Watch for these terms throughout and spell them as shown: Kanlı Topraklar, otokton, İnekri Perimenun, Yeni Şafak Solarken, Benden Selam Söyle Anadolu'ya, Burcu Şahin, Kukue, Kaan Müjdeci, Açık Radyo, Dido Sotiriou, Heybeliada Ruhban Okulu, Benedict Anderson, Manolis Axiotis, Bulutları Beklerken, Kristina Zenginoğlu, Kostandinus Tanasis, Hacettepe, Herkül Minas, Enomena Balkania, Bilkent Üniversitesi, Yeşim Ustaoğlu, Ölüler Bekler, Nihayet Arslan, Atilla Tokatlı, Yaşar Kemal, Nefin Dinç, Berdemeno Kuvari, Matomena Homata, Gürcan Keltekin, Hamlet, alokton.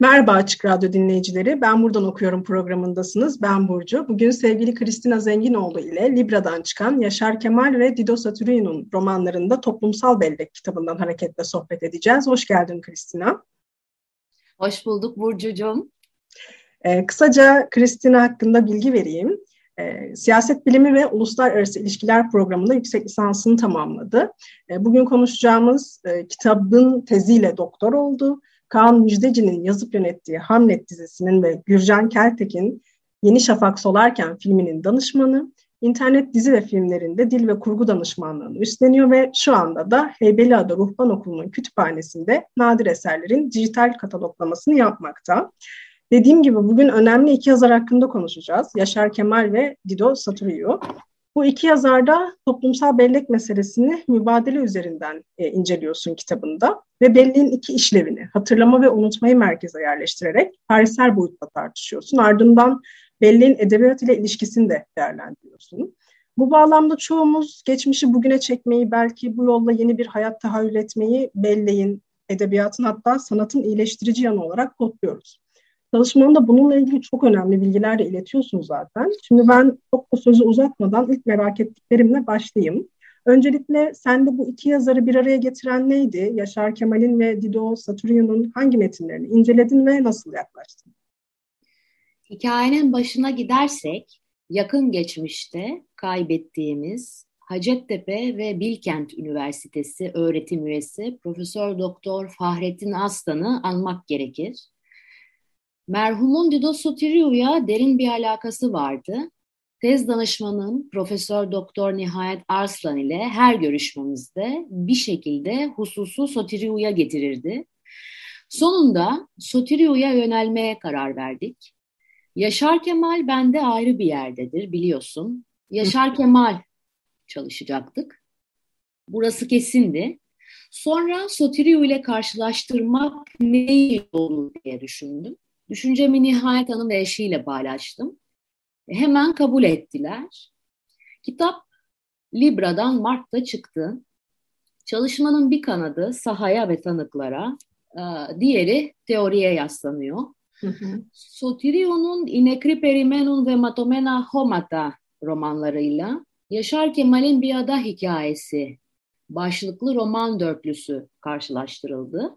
Merhaba Açık Radyo dinleyicileri, Ben Buradan Okuyorum programındasınız. Ben Burcu. Bugün sevgili Kristina Zenginoğlu ile Libra'dan çıkan Yaşar Kemal ve Dido Sotiriou'nun romanlarında Toplumsal Bellek kitabından hareketle sohbet edeceğiz. Hoş geldin Kristina. Hoş bulduk Burcucuğum. Kısaca Kristina hakkında bilgi vereyim. Siyaset bilimi ve uluslararası ilişkiler programında yüksek lisansını tamamladı. Bugün konuşacağımız kitabın teziyle doktor oldu. Kaan Müjdeci'nin yazıp yönettiği Hamlet dizisinin ve Gürcan Keltekin Yeni Şafak Solarken filminin danışmanı, internet dizi ve filmlerinde dil ve kurgu danışmanlığını üstleniyor ve şu anda da Heybeliada Ruhban Okulu'nun kütüphanesinde nadir eserlerin dijital kataloglamasını yapmakta. Dediğim gibi bugün önemli iki yazar hakkında konuşacağız. Yaşar Kemal ve Dido Sotiriou. Bu iki yazar da toplumsal bellek meselesini mübadele üzerinden inceliyorsun kitabında ve belleğin iki işlevini, hatırlama ve unutmayı merkeze yerleştirerek tarihsel boyutla tartışıyorsun. Ardından belleğin edebiyat ile ilişkisini de değerlendiriyorsun. Bu bağlamda çoğumuz geçmişi bugüne çekmeyi, belki bu yolla yeni bir hayat tahayyül etmeyi belleğin, edebiyatın, hatta sanatın iyileştirici yanı olarak kodluyoruz. Çalışmanda bununla ilgili çok önemli bilgiler de iletiyorsun zaten. Şimdi ben çok da sözü uzatmadan ilk merak ettiklerimle başlayayım. Öncelikle sen de bu iki yazarı bir araya getiren neydi? Yaşar Kemal'in ve Dido Sotiriou'nun hangi metinlerini inceledin ve nasıl yaklaştın? Hikayenin başına gidersek yakın geçmişte kaybettiğimiz Hacettepe ve Bilkent Üniversitesi öğretim üyesi Profesör Doktor Fahrettin Aslan'ı anmak gerekir. Merhumun Dido Sotiriou'ya derin bir alakası vardı. Tez danışmanım Profesör Doktor Nihayet Arslan ile her görüşmemizde bir şekilde hususu Sotiriou'ya getirirdi. Sonunda Sotiriou'ya yönelmeye karar verdik. Yaşar Kemal bende ayrı bir yerdedir, biliyorsun. Yaşar Kemal çalışacaktık. Burası kesindi. Sonra Sotiriou ile karşılaştırmak ne iyi olur diye düşündüm. Düşüncemi Nihayet Hanım ve eşiyle paylaştım. Hemen kabul ettiler. Kitap Libra'dan Mart'ta çıktı. Çalışmanın bir kanadı sahaya ve tanıklara, diğeri teoriye yaslanıyor. Sotiriou'nun İnekri Perimenun ve Matomena Homata romanlarıyla Yaşar Kemal'in Bir Ada Hikayesi başlıklı roman dörtlüsü karşılaştırıldı.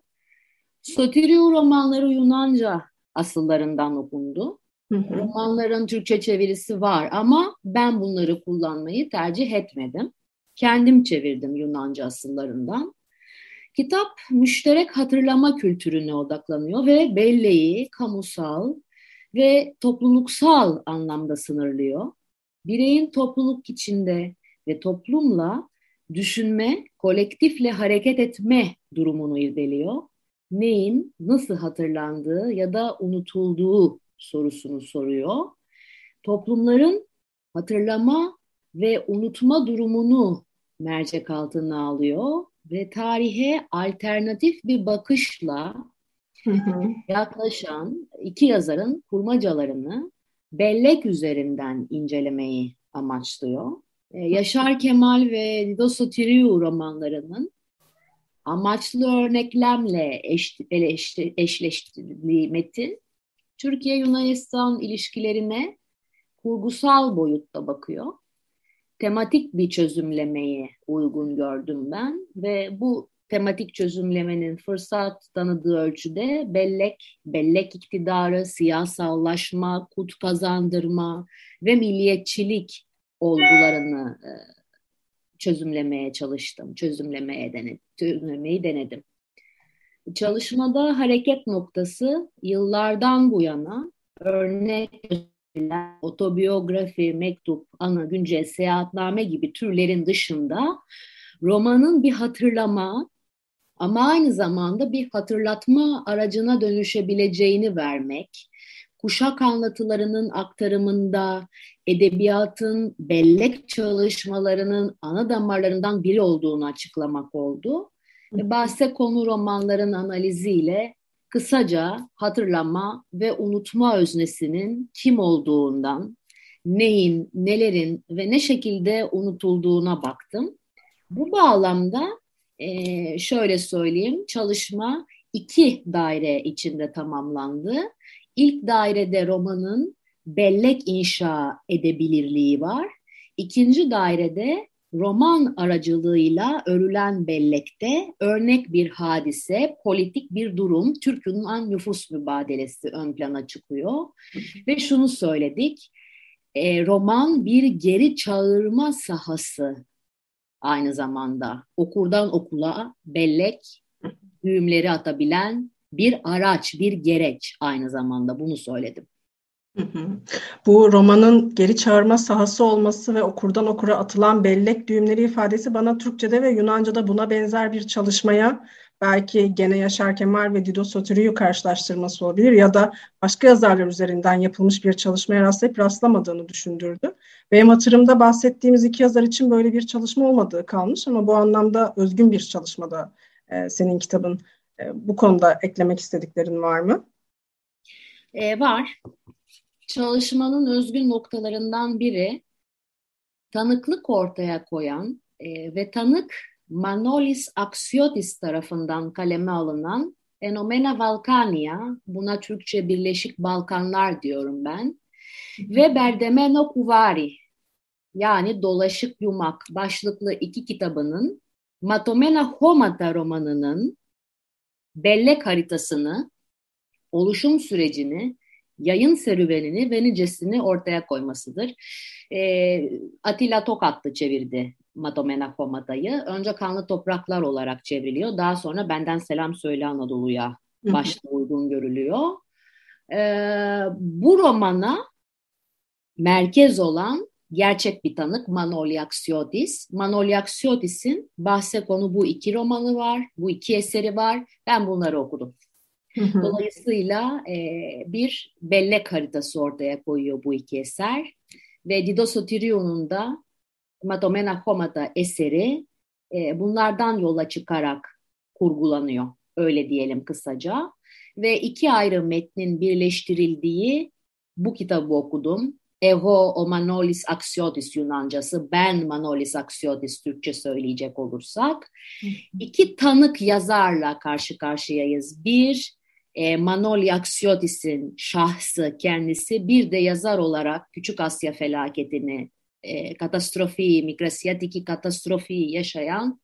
Sotiriou romanları Yunanca asıllarından okundu. Romanların Türkçe çevirisi var ama ben bunları kullanmayı tercih etmedim. Kendim çevirdim Yunanca asıllarından. Kitap müşterek hatırlama kültürüne odaklanıyor ve belleği kamusal ve topluluksal anlamda sınırlıyor. Bireyin topluluk içinde ve toplumla düşünme, kolektifle hareket etme durumunu irdeliyor. Neyin nasıl hatırlandığı ya da unutulduğu sorusunu soruyor. Toplumların hatırlama ve unutma durumunu mercek altına alıyor ve tarihe alternatif bir bakışla yaklaşan iki yazarın kurmacalarını bellek üzerinden incelemeyi amaçlıyor. Yaşar Kemal ve Dido Sotiriou romanlarının amaçlı örneklemle eşleştirildiği metin, Türkiye-Yunanistan ilişkilerine kurgusal boyutta bakıyor. Tematik bir çözümlemeyi uygun gördüm ben ve bu tematik çözümlemenin fırsat tanıdığı ölçüde bellek iktidarı, siyasallaşma, kut kazandırma ve milliyetçilik olgularını çözümlemeye çalıştım, çözümlemeyi denedim. Çalışmada hareket noktası yıllardan bu yana örnek otobiyografi, mektup, ana güncel seyahatname gibi türlerin dışında romanın bir hatırlama ama aynı zamanda bir hatırlatma aracına dönüşebileceğini vermek, kuşak anlatılarının aktarımında edebiyatın bellek çalışmalarının ana damarlarından biri olduğunu açıklamak oldu. Ve bahse konu romanların analiziyle kısaca hatırlama ve unutma öznesinin kim olduğundan, neyin, nelerin ve ne şekilde unutulduğuna baktım. Bu bağlamda şöyle söyleyeyim, çalışma 2 daire içinde tamamlandı. İlk dairede romanın bellek inşa edebilirliği var. 2. dairede roman aracılığıyla örülen bellekte örnek bir hadise, politik bir durum, Türk-Yunan nüfus mübadelesi ön plana çıkıyor. Ve şunu söyledik, roman bir geri çağırma sahası aynı zamanda. Okurdan okula bellek düğümleri atabilen bir araç, bir gereç aynı zamanda, bunu söyledim. Bu romanın geri çağırma sahası olması ve okurdan okura atılan bellek düğümleri ifadesi bana Türkçe'de ve Yunanca'da buna benzer bir çalışmaya, belki gene Yaşar Kemal ve Dido Sotiriou karşılaştırması olabilir ya da başka yazarlar üzerinden yapılmış bir çalışmaya rastlayıp rastlamadığını düşündürdü. Benim hatırımda bahsettiğimiz 2 yazar için böyle bir çalışma olmadığı kalmış ama bu anlamda özgün bir çalışmada senin kitabın. Bu konuda eklemek istediklerin var mı? Var. Çalışmanın özgün noktalarından biri tanıklık ortaya koyan ve tanık Manolis Axiotis tarafından kaleme alınan Enomena Balkania, buna Türkçe Birleşik Balkanlar diyorum ben, ve Berdemeno Kuvari, yani Dolaşık Yumak başlıklı 2 kitabının Matomena Homata romanının bellek haritasını, oluşum sürecini, yayın serüvenini ve nicesini ortaya koymasıdır. Atilla Tokatlı çevirdi Matomena Homata'yı. Önce Kanlı Topraklar olarak çevriliyor. Daha sonra Benden Selam Söyle Anadolu'ya başta uygun görülüyor. Bu romana merkez olan gerçek bir tanık Manolis Axiotis. Manolis Axiotis'in bahse konu bu 2 romanı var, bu 2 eseri var. Ben bunları okudum. Dolayısıyla bir bellek haritası ortaya koyuyor bu 2 eser. Ve Dido Sotiriou'nun da Matomena Homata eseri bunlardan yola çıkarak kurgulanıyor. Öyle diyelim kısaca. Ve 2 ayrı metnin birleştirildiği bu kitabı okudum. Ego o Manolis Axiotis Yunancası, ben Manolis Axiotis Türkçe söyleyecek olursak. 2 tanık yazarla karşı karşıyayız. Bir, Manolis Axiotis'in şahsı kendisi, bir de yazar olarak Küçük Asya felaketini, katastrofi, mikrasiyatiki katastrofi yaşayan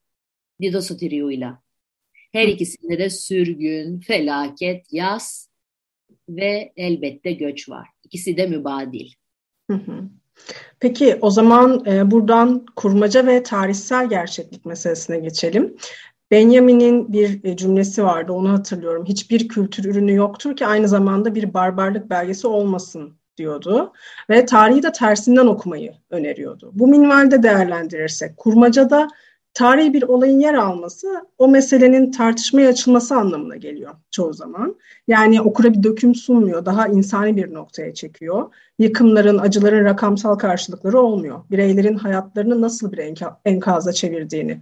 Dido Sotiriou'yla. Her ikisinde de sürgün, felaket, yas ve elbette göç var. İkisi de mübadil. Peki o zaman buradan kurmaca ve tarihsel gerçeklik meselesine geçelim. Benjamin'in bir cümlesi vardı, onu hatırlıyorum. Hiçbir kültür ürünü yoktur ki aynı zamanda bir barbarlık belgesi olmasın diyordu. Ve tarihi de tersinden okumayı öneriyordu. Bu minvalde değerlendirirsek kurmacada tarihi bir olayın yer alması o meselenin tartışmaya açılması anlamına geliyor çoğu zaman. Yani okura bir döküm sunmuyor, daha insani bir noktaya çekiyor. Yıkımların, acıların rakamsal karşılıkları olmuyor. Bireylerin hayatlarını nasıl bir enkaza çevirdiğini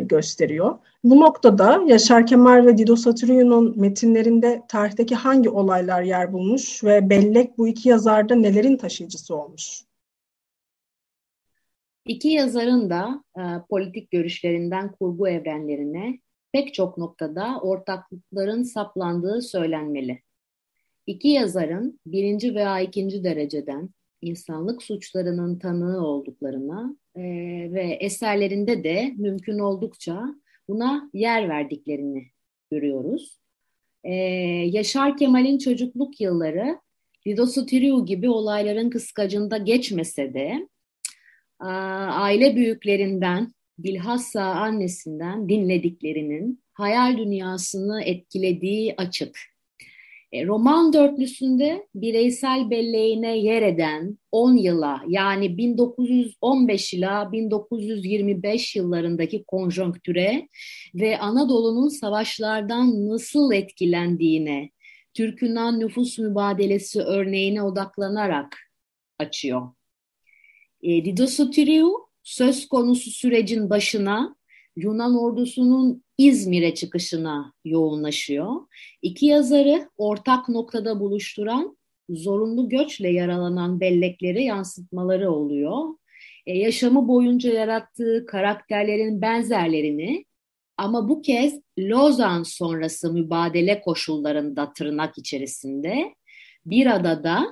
gösteriyor. Bu noktada Yaşar Kemal ve Dido Sotiriou'nun metinlerinde tarihteki hangi olaylar yer bulmuş ve bellek bu 2 yazarda nelerin taşıyıcısı olmuş? 2 yazarın da politik görüşlerinden kurgu evrenlerine pek çok noktada ortaklıkların saplandığı söylenmeli. 2 yazarın 1. veya 2. dereceden insanlık suçlarının tanığı olduklarına ve eserlerinde de mümkün oldukça buna yer verdiklerini görüyoruz. Yaşar Kemal'in çocukluk yılları Dido Sotiriou gibi olayların kıskacında geçmese de aile büyüklerinden, bilhassa annesinden dinlediklerinin hayal dünyasını etkilediği açık. Roman dörtlüsünde bireysel belleğine yer eden 10 yıla yani 1915 ila 1925 yıllarındaki konjonktüre ve Anadolu'nun savaşlardan nasıl etkilendiğine, Türk-Yunan nüfus mübadelesi örneğine odaklanarak açıyor. Dido Sotiriou söz konusu sürecin başına, Yunan ordusunun İzmir'e çıkışına yoğunlaşıyor. İki yazarı ortak noktada buluşturan, zorunlu göçle yaralanan bellekleri yansıtmaları oluyor. Yaşamı boyunca yarattığı karakterlerin benzerlerini ama bu kez Lozan sonrası mübadele koşullarında tırnak içerisinde bir adada,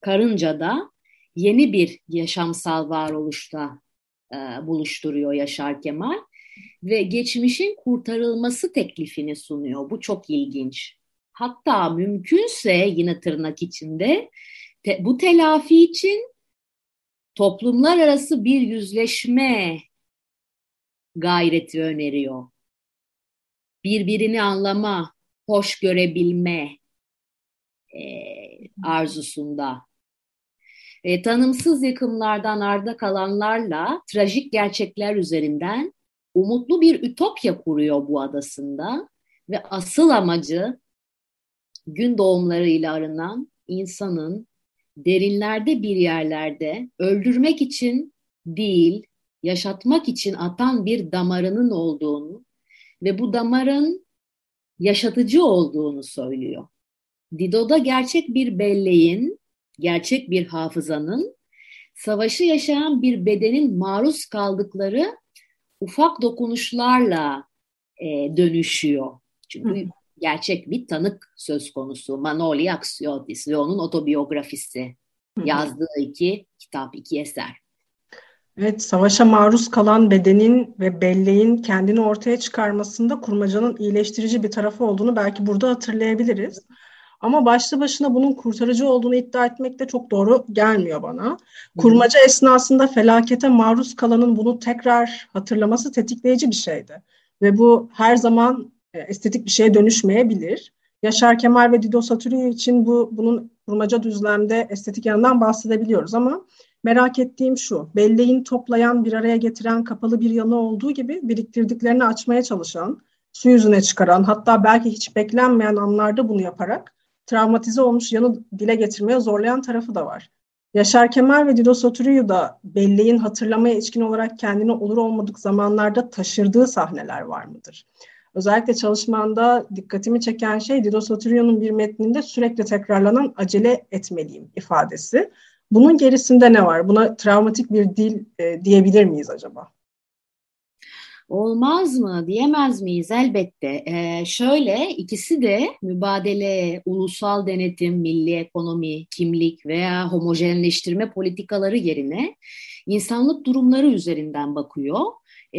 karıncada yeni bir yaşamsal varoluşta buluşturuyor Yaşar Kemal. Ve geçmişin kurtarılması teklifini sunuyor. Bu çok ilginç. Hatta mümkünse yine tırnak içinde bu telafi için toplumlar arası bir yüzleşme gayreti öneriyor. Birbirini anlama, hoş görebilme arzusunda. Tanımsız yıkımlardan arda kalanlarla trajik gerçekler üzerinden umutlu bir ütopya kuruyor bu adasında ve asıl amacı gün doğumlarıyla arınan insanın derinlerde bir yerlerde öldürmek için değil, yaşatmak için atan bir damarının olduğunu ve bu damarın yaşatıcı olduğunu söylüyor. Dido'da gerçek bir belleğin, gerçek bir hafızanın, savaşı yaşayan bir bedenin maruz kaldıkları ufak dokunuşlarla dönüşüyor. Çünkü gerçek bir tanık söz konusu. Manolis Axiotis ve onun otobiyografisi. Yazdığı iki kitap, iki eser. Evet, savaşa maruz kalan bedenin ve belleğin kendini ortaya çıkarmasında kurmacanın iyileştirici bir tarafı olduğunu belki burada hatırlayabiliriz. Ama başlı başına bunun kurtarıcı olduğunu iddia etmek de çok doğru gelmiyor bana. Kurmaca esnasında felakete maruz kalanın bunu tekrar hatırlaması tetikleyici bir şeydi. Ve bu her zaman estetik bir şeye dönüşmeyebilir. Yaşar Kemal ve Dido Sotiriou için bunun kurmaca düzlemde estetik yanından bahsedebiliyoruz. Ama merak ettiğim şu, belleğin toplayan, bir araya getiren kapalı bir yanı olduğu gibi biriktirdiklerini açmaya çalışan, su yüzüne çıkaran, hatta belki hiç beklenmeyen anlarda bunu yaparak travmatize olmuş yanı dile getirmeye zorlayan tarafı da var. Yaşar Kemal ve Dido Sotiriou da belleğin hatırlamaya içkin olarak kendini olur olmadık zamanlarda taşırdığı sahneler var mıdır? Özellikle çalışmanda dikkatimi çeken şey Dido Sotiriou'nun bir metninde sürekli tekrarlanan acele etmeliyim ifadesi. Bunun gerisinde ne var? Buna travmatik bir dil diyebilir miyiz acaba? Olmaz mı? Diyemez miyiz? Elbette. Şöyle, ikisi de mübadele, ulusal denetim, milli ekonomi, kimlik veya homojenleştirme politikaları yerine insanlık durumları üzerinden bakıyor.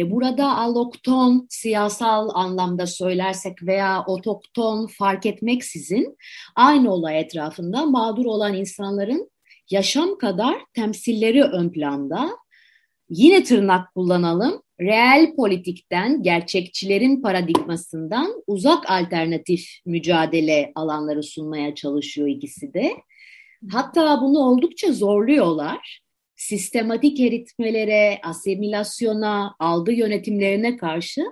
Burada alokton, siyasal anlamda söylersek veya otokton fark etmeksizin aynı olay etrafında mağdur olan insanların yaşam kadar temsilleri ön planda. Yine tırnak kullanalım. Reel politikten, gerçekçilerin paradigmasından uzak alternatif mücadele alanları sunmaya çalışıyor ikisi de. Hatta bunu oldukça zorluyorlar. Sistematik eritmelere, asimilasyona, algı yönetimlerine karşı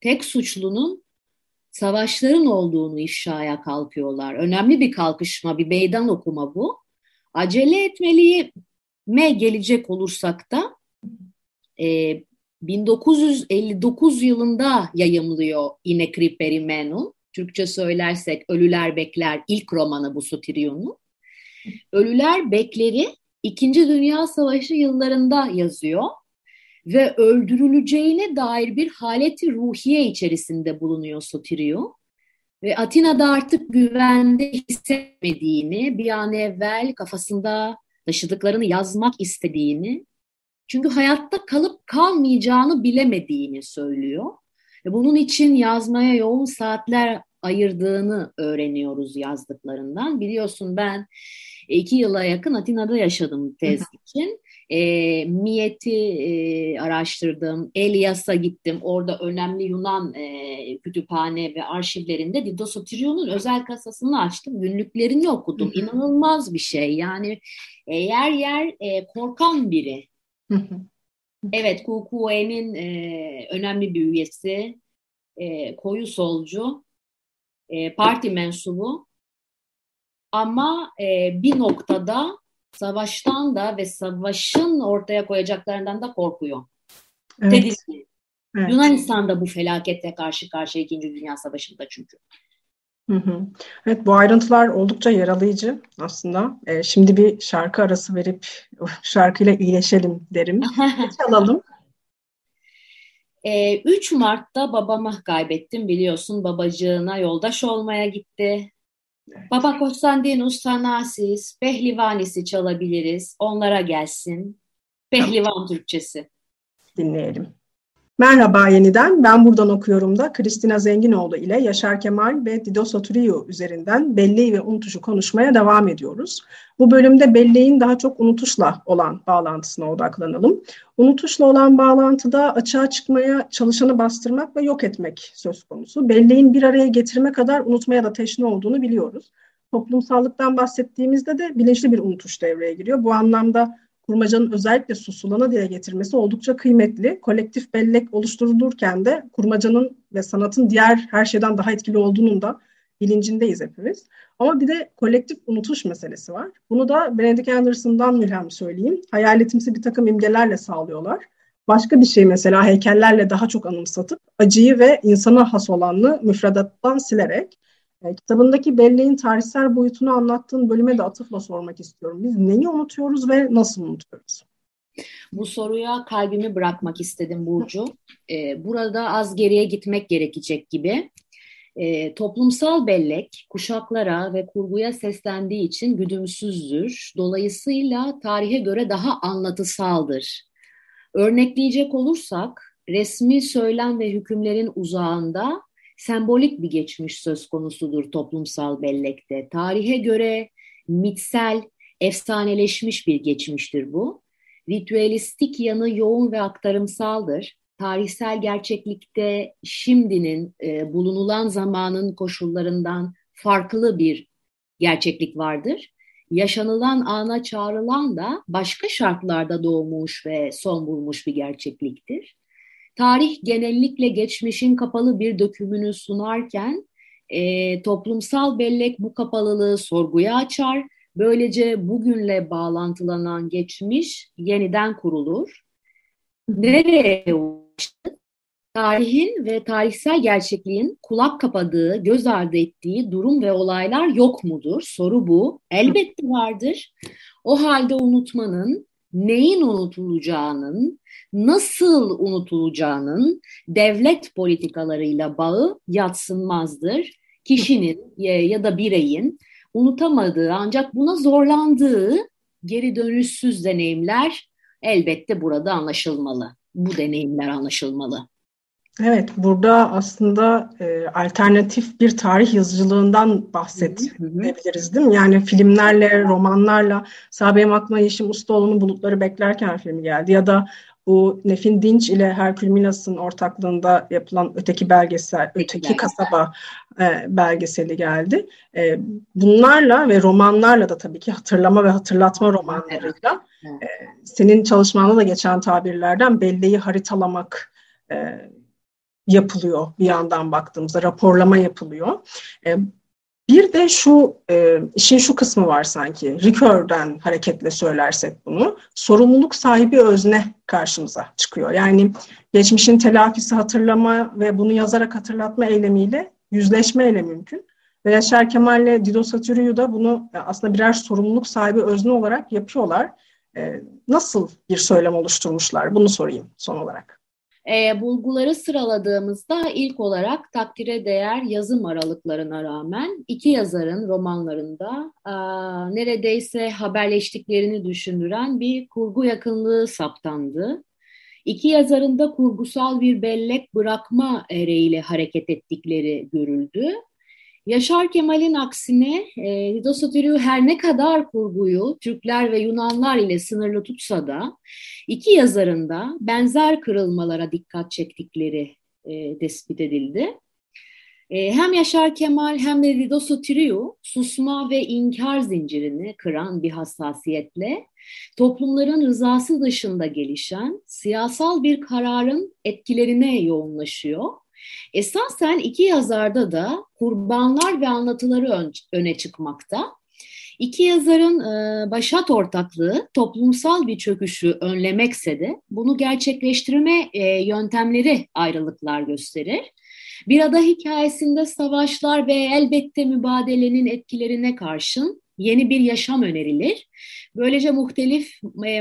tek suçlunun savaşların olduğunu ifşaya kalkıyorlar. Önemli bir kalkışma, bir meydan okuma bu. Acele etmeliğime gelecek olursak da 1959 yılında yayımlıyor İnekri Perimenun. Türkçe söylersek Ölüler Bekler ilk romanı bu Sotiriou'nun. Ölüler Bekler'i 2. Dünya Savaşı yıllarında yazıyor ve öldürüleceğine dair bir haleti ruhiye içerisinde bulunuyor Sotiriou. Ve Atina'da artık güvende hissetmediğini, bir an evvel kafasında taşıdıklarını yazmak istediğini, çünkü hayatta kalıp kalmayacağını bilemediğini söylüyor. Bunun için yazmaya yoğun saatler ayırdığını öğreniyoruz yazdıklarından. Biliyorsun ben 2 yıla yakın Atina'da yaşadım tez için. Miyet'i araştırdım. Elias'a gittim. Orada önemli Yunan kütüphane ve arşivlerinde Dido Sotiriou'nun özel kasasını açtım. Günlüklerini okudum. Hı-hı. İnanılmaz bir şey. Yani yer yer korkan biri. Hı-hı. Evet, Kukue'nin önemli bir üyesi, koyu solcu, parti mensubu. Ama bir noktada savaştan da ve savaşın ortaya koyacaklarından da korkuyor. Evet. Tedirgin. Evet. Yunanistan da bu felaketle karşı karşıya 2. Dünya Savaşı'nda çünkü. Hı hı. Evet, bu ayrıntılar oldukça yaralayıcı aslında. Şimdi bir şarkı arası verip şarkıyla iyileşelim derim. Çalalım. 3 Mart'ta babamı kaybettim, biliyorsun, babacığına yoldaş olmaya gitti. Evet. Baba Kostandinus Tanasis, pehlivanisi çalabiliriz. Onlara gelsin. Pehlivan, tamam. Türkçesi. Dinleyelim. Merhaba yeniden, ben buradan okuyorum'da Kristina Zenginoğlu ile Yaşar Kemal ve Dido Sotiriou üzerinden belleği ve unutuşu konuşmaya devam ediyoruz. Bu bölümde belleğin daha çok unutuşla olan bağlantısına odaklanalım. Unutuşla olan bağlantıda açığa çıkmaya çalışanı bastırmak ve yok etmek söz konusu. Belleğin bir araya getirme kadar unutmaya da teşne olduğunu biliyoruz. Toplumsallıktan bahsettiğimizde de bilinçli bir unutuş devreye giriyor. Bu anlamda kurmacanın özellikle susulana dile getirmesi oldukça kıymetli. Kolektif bellek oluşturulurken de kurmacanın ve sanatın diğer her şeyden daha etkili olduğunun da bilincindeyiz hepimiz. Ama bir de kolektif unutuş meselesi var. Bunu da Benedict Anderson'dan mülhem söyleyeyim. Hayaletimsi bir takım imgelerle sağlıyorlar. Başka bir şey mesela heykellerle daha çok anımsatıp acıyı ve insana has olanını müfredattan silerek. Kitabındaki belleğin tarihsel boyutunu anlattığın bölüme de atıfla sormak istiyorum. Biz neyi unutuyoruz ve nasıl unutuyoruz? Bu soruya kalbimi bırakmak istedim Burcu. Burada az geriye gitmek gerekecek gibi. Toplumsal bellek kuşaklara ve kurguya seslendiği için güdümsüzdür. Dolayısıyla tarihe göre daha anlatısaldır. Örnekleyecek olursak resmi söylem ve hükümlerin uzağında sembolik bir geçmiş söz konusudur toplumsal bellekte. Tarihe göre mitsel, efsaneleşmiş bir geçmiştir bu. Ritüelistik yanı yoğun ve aktarımsaldır. Tarihsel gerçeklikte şimdinin, bulunulan zamanın koşullarından farklı bir gerçeklik vardır. Yaşanılan ana çağrılan da başka şartlarda doğmuş ve son bulmuş bir gerçekliktir. Tarih genellikle geçmişin kapalı bir dökümünü sunarken toplumsal bellek bu kapalılığı sorguya açar. Böylece bugünle bağlantılanan geçmiş yeniden kurulur. Nereye ulaştık? Tarihin ve tarihsel gerçekliğin kulak kapadığı, göz ardı ettiği durum ve olaylar yok mudur? Soru bu. Elbette vardır. O halde unutmanın, neyin unutulacağının, nasıl unutulacağının devlet politikalarıyla bağı yadsınmazdır. Kişinin ya da bireyin unutamadığı ancak buna zorlandığı geri dönüşsüz deneyimler elbette burada anlaşılmalı. Bu deneyimler anlaşılmalı. Evet, burada aslında alternatif bir tarih yazıcılığından bahsedebiliriz, değil mi? Yani filmlerle, romanlarla, benim aklıma Yeşim Ustaoğlu'nun Bulutları Beklerken filmi geldi. Ya da bu Nefin Dinç ile Herkül Minas'ın ortaklığında yapılan Öteki Belgesel, Öteki Kasaba belgeseli geldi. Bunlarla ve romanlarla da tabii ki hatırlama ve hatırlatma romanlarıyla senin çalışmanda da geçen tabirlerden belleği haritalamak yapılıyor bir yandan baktığımızda, raporlama yapılıyor. Bir de şu işin şu kısmı var sanki, Ricœur'den hareketle söylersek bunu, sorumluluk sahibi özne karşımıza çıkıyor. Yani geçmişin telafisi hatırlama ve bunu yazarak hatırlatma eylemiyle yüzleşmeyle mümkün. Ve Yaşar Kemal ile Dido Sotiriou da bunu aslında birer sorumluluk sahibi özne olarak yapıyorlar. Nasıl bir söylem oluşturmuşlar? Bunu sorayım son olarak. Bulguları sıraladığımızda ilk olarak takdire değer yazım aralıklarına rağmen iki yazarın romanlarında neredeyse haberleştiklerini düşündüren bir kurgu yakınlığı saptandı. İki yazarın da kurgusal bir bellek bırakma ereğiyle hareket ettikleri görüldü. Yaşar Kemal'in aksine Dido Sotiriou her ne kadar kurguyu Türkler ve Yunanlar ile sınırlı tutsa da iki yazarın da benzer kırılmalara dikkat çektikleri tespit edildi. Hem Yaşar Kemal hem de Dido Sotiriou susma ve inkar zincirini kıran bir hassasiyetle toplumların rızası dışında gelişen siyasal bir kararın etkilerine yoğunlaşıyor. Esasen iki yazarda da kurbanlar ve anlatıları öne çıkmakta. İki yazarın başat ortaklığı toplumsal bir çöküşü önlemekse de bunu gerçekleştirme yöntemleri ayrılıklar gösterir. Bir ada hikayesinde savaşlar ve elbette mübadelenin etkilerine karşın yeni bir yaşam önerilir. Böylece muhtelif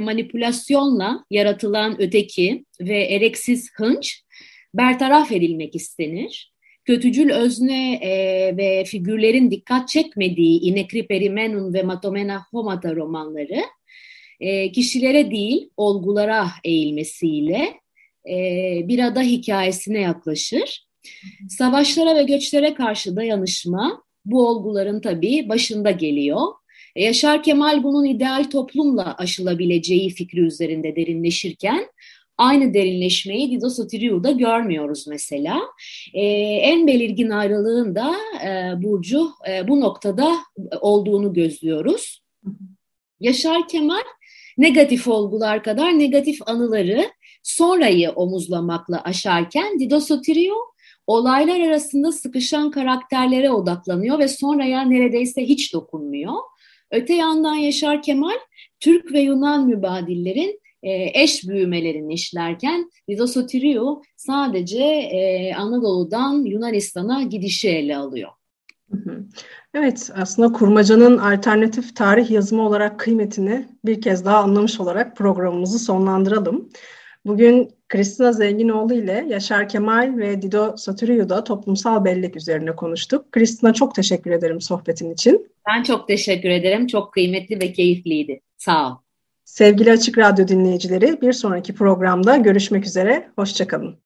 manipülasyonla yaratılan öteki ve ereksiz hınç bertaraf edilmek istenir. Kötücül özne ve figürlerin dikkat çekmediği İnekri Perimenun ve Matomena Homata romanları kişilere değil olgulara eğilmesiyle bir ada hikayesine yaklaşır. Savaşlara ve göçlere karşı dayanışma bu olguların tabii başında geliyor. Yaşar Kemal bunun ideal toplumla aşılabileceği fikri üzerinde derinleşirken aynı derinleşmeyi Dido Sotiriou'da görmüyoruz mesela. En belirgin ayrılığın da Burcu bu noktada olduğunu gözlüyoruz. Yaşar Kemal negatif olgular kadar negatif anıları sonrayı omuzlamakla aşarken Dido Sotiriou olaylar arasında sıkışan karakterlere odaklanıyor ve sonraya neredeyse hiç dokunmuyor. Öte yandan Yaşar Kemal, Türk ve Yunan mübadillerin eş büyümelerini işlerken Dido Sotiriou sadece Anadolu'dan Yunanistan'a gidişi ele alıyor. Evet, aslında kurmacanın alternatif tarih yazımı olarak kıymetini bir kez daha anlamış olarak programımızı sonlandıralım. Bugün Kristina Zenginoğlu ile Yaşar Kemal ve Dido Sotiriou'da toplumsal bellek üzerine konuştuk. Kristina, çok teşekkür ederim sohbetin için. Ben çok teşekkür ederim. Çok kıymetli ve keyifliydi. Sağ ol. Sevgili Açık Radyo dinleyicileri, bir sonraki programda görüşmek üzere. Hoşça kalın.